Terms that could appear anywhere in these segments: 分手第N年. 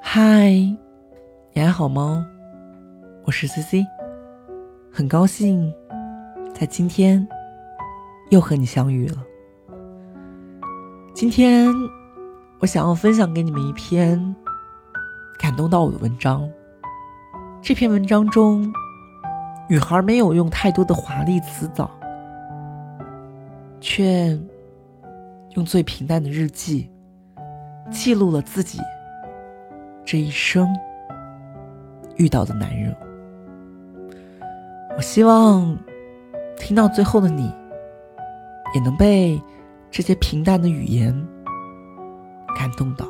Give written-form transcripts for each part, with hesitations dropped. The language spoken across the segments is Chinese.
嗨，你还好吗？我是 CC， 很高兴在今天又和你相遇了。今天我想要分享给你们一篇感动到我的文章。这篇文章中，女孩没有用太多的华丽辞藻，却用最平淡的日记记录了自己这一生遇到的男人。我希望听到最后的你也能被这些平淡的语言感动到。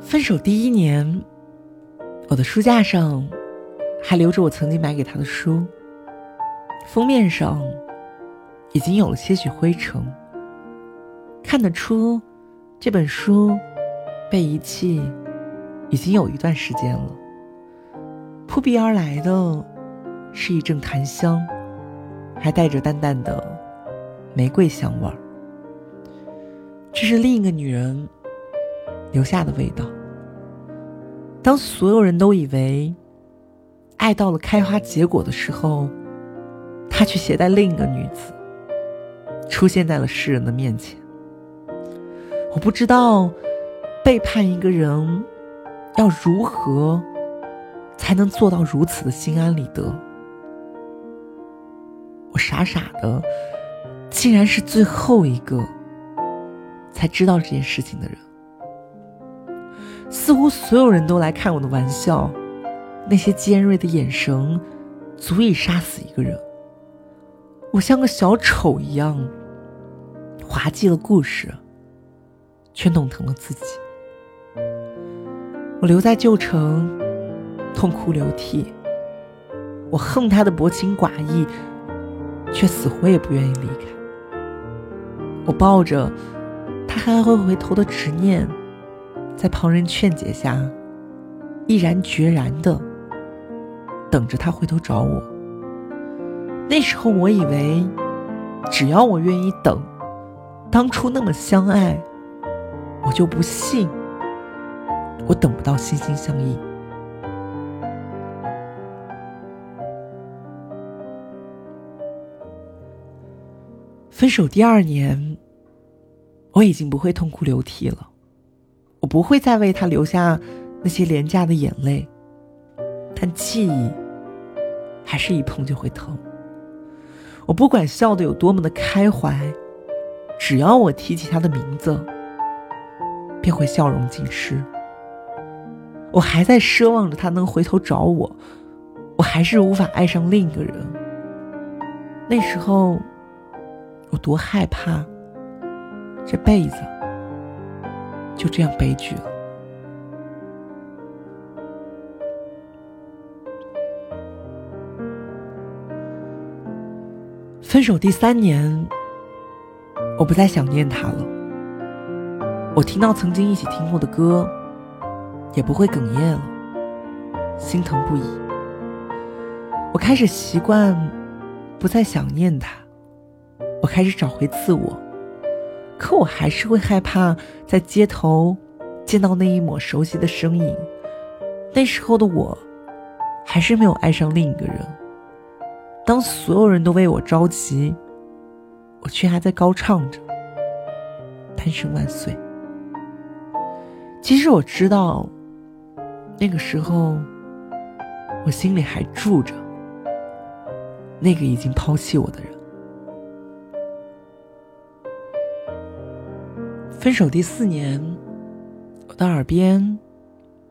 分手第一年，我的书架上还留着我曾经买给他的书，封面上已经有了些许灰尘，看得出这本书被遗弃已经有一段时间了。扑鼻而来的是一阵檀香，还带着淡淡的玫瑰香味儿。这是另一个女人留下的味道。当所有人都以为爱到了开花结果的时候，他却携带另一个女子出现在了世人的面前。我不知道背叛一个人要如何才能做到如此的心安理得。我傻傻的，竟然是最后一个才知道这件事情的人。似乎所有人都来看我的玩笑，那些尖锐的眼神足以杀死一个人。我像个小丑一样滑稽了故事，却弄疼了自己。我留在旧城痛哭流涕，我恨他的薄情寡义，却死活也不愿意离开。我抱着他还会回头的执念，在旁人劝解下，毅然决然的等着他回头找我。那时候我以为只要我愿意等，当初那么相爱，我就不信我等不到心心相印。分手第二年，我已经不会痛哭流涕了，我不会再为他留下那些廉价的眼泪，但记忆还是一碰就会疼。我不管笑得有多么的开怀，只要我提起他的名字，便会笑容尽失。我还在奢望着他能回头找我，我还是无法爱上另一个人。那时候我多害怕这辈子就这样悲剧了。分手第三年，我不再想念他了。我听到曾经一起听过的歌，也不会哽咽了，心疼不已。我开始习惯不再想念他，我开始找回自我，可我还是会害怕在街头见到那一抹熟悉的身影。那时候的我，还是没有爱上另一个人。当所有人都为我着急，我却还在高唱着单身万岁。其实我知道，那个时候我心里还住着那个已经抛弃我的人。分手第四年，我的耳边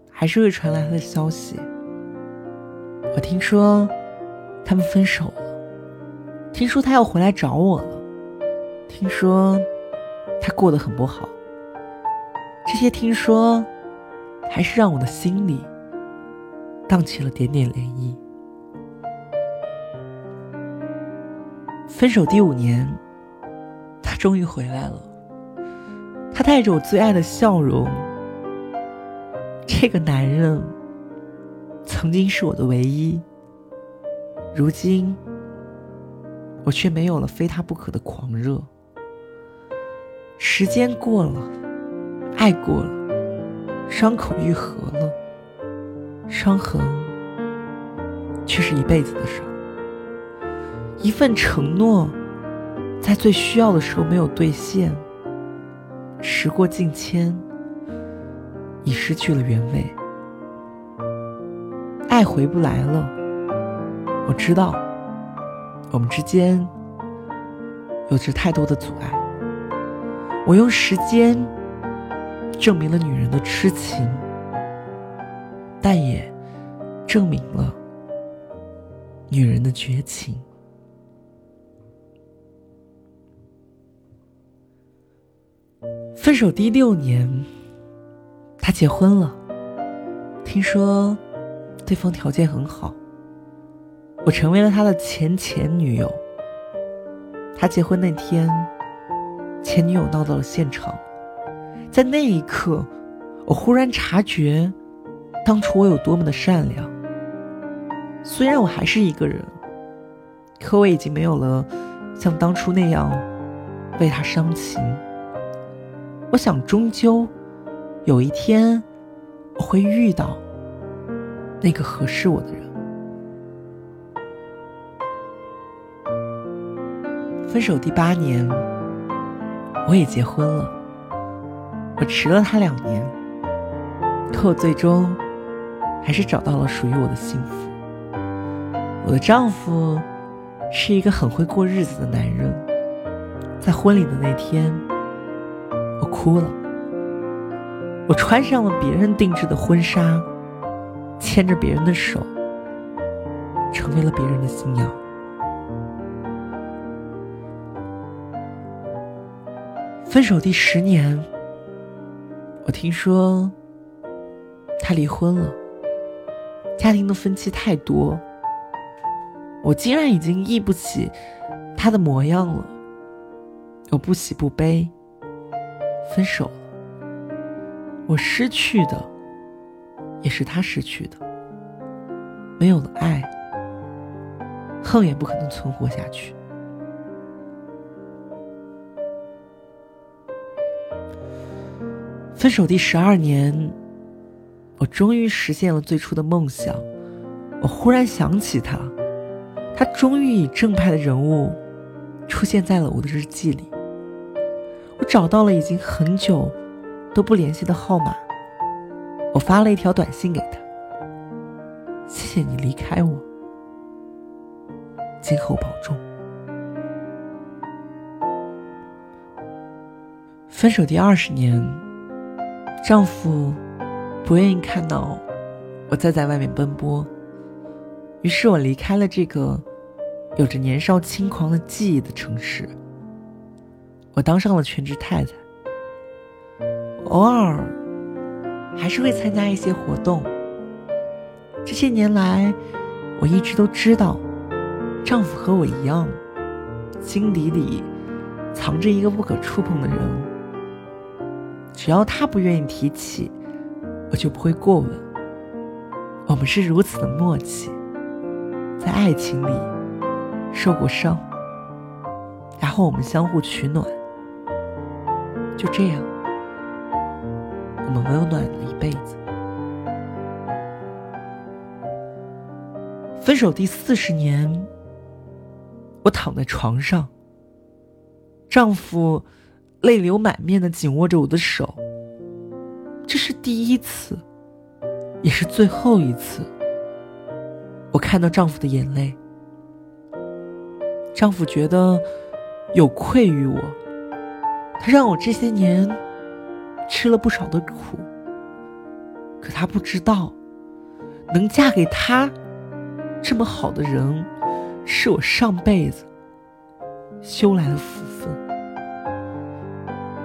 还是会传来他的消息。我听说他们分手了，听说他要回来找我了，听说他过得很不好。这些听说还是让我的心里荡起了点点涟漪。分手第5年，他终于回来了。他带着我最爱的笑容，这个男人曾经是我的唯一，如今我却没有了非他不可的狂热。时间过了，爱过了，伤口愈合了，伤痕却是一辈子的伤。一份承诺在最需要的时候没有兑现，时过境迁，已失去了原味。爱回不来了，我知道我们之间有着太多的阻碍。我用时间证明了女人的痴情，但也证明了女人的绝情。分手第6年，他结婚了，听说对方条件很好，我成为了他的前女友。他结婚那天，前女友闹到了现场，在那一刻，我忽然察觉，当初我有多么的善良。虽然我还是一个人，可我已经没有了像当初那样为他伤情。我想终究有一天我会遇到那个合适我的人。分手第8年，我也结婚了，我迟了他2年，可我最终还是找到了属于我的幸福。我的丈夫是一个很会过日子的男人，在婚礼的那天我哭了，我穿上了别人定制的婚纱，牵着别人的手，成为了别人的新娘。分手第10年，我听说他离婚了，家庭的分歧太多，我竟然已经忆不起他的模样了。我不喜不悲分手了，我失去的也是他失去的。没有了爱，恨也不可能存活下去。分手第12年，我终于实现了最初的梦想。我忽然想起他，他终于以正派的人物出现在了我的日记里。我找到了已经很久都不联系的号码，我发了一条短信给他：谢谢你离开我，今后保重。分手第20年，丈夫不愿意看到我再在外面奔波，于是我离开了这个有着年少轻狂的记忆的城市。我当上了全职太太，偶尔还是会参加一些活动。这些年来，我一直都知道，丈夫和我一样，心底里藏着一个不可触碰的人。只要他不愿意提起，我就不会过问。我们是如此的默契，在爱情里受过伤，然后我们相互取暖，就这样我们温暖了一辈子。分手第40年，我躺在床上，丈夫泪流满面地紧握着我的手。这是第一次，也是最后一次我看到丈夫的眼泪。丈夫觉得有愧于我，他让我这些年吃了不少的苦，可他不知道，能嫁给他这么好的人，是我上辈子修来的福分。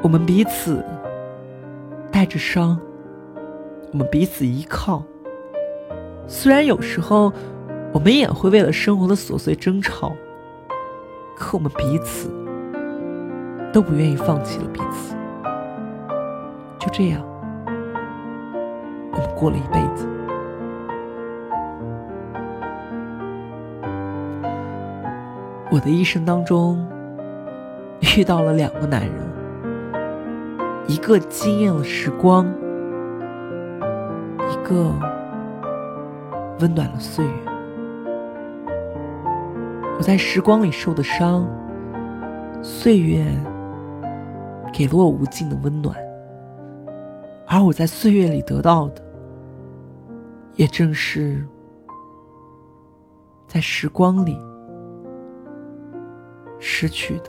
我们彼此带着伤，我们彼此依靠，虽然有时候我们也会为了生活的琐碎争吵，可我们彼此都不愿意放弃了彼此。就这样，我们过了一辈子。我的一生当中遇到了两个男人，一个惊艳了时光，一个温暖了岁月。我在时光里受的伤，岁月给了我无尽的温暖，而我在岁月里得到的，也正是在时光里失去的。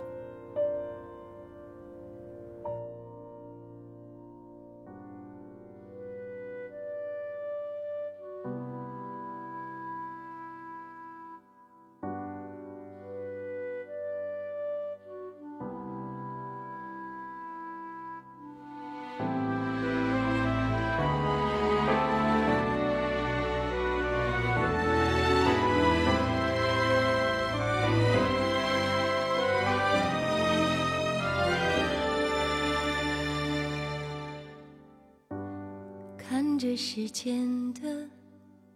看着世间的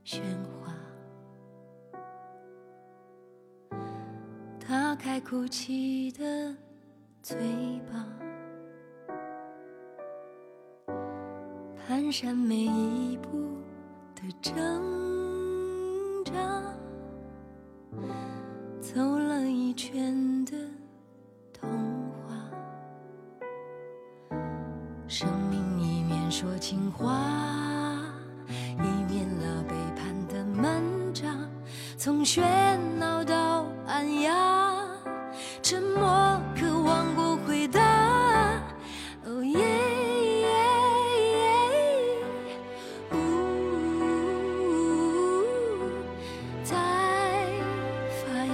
喧哗，打开哭泣的嘴巴，蹒跚每一步的挣扎，走了一圈的童话，生命说情话，一面了背叛的漫长，从喧闹到暗哑，沉默渴望过回答。哦耶耶耶，在发芽，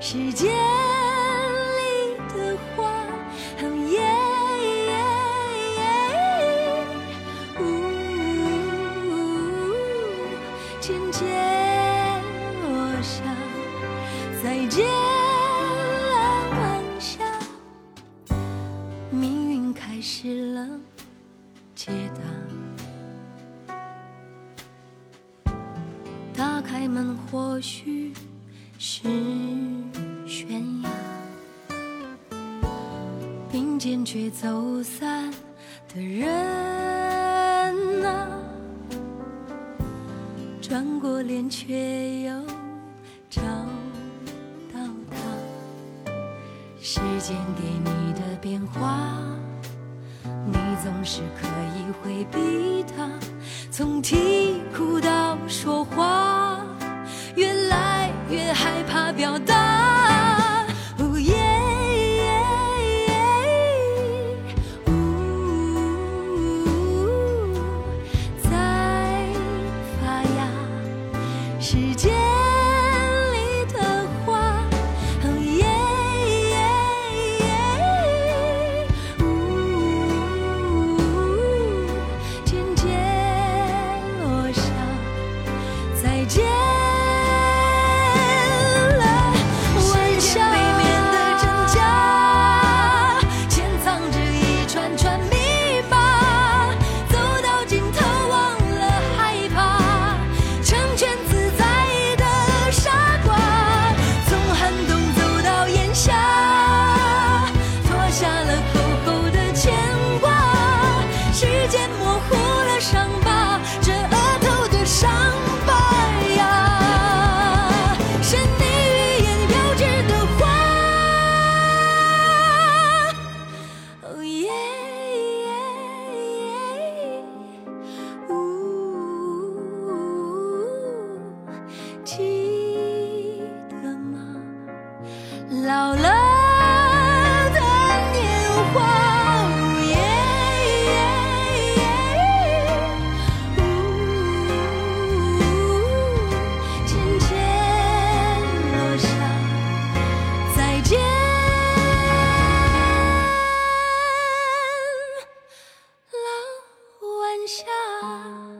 时间解答，打开门或许是悬崖，并肩却走散的人啊，转过脸却又找到他。时间给你的变化，你总是可以回避它，从啼哭到说话，越来越害怕表达。哦耶耶耶，在发芽，时间下。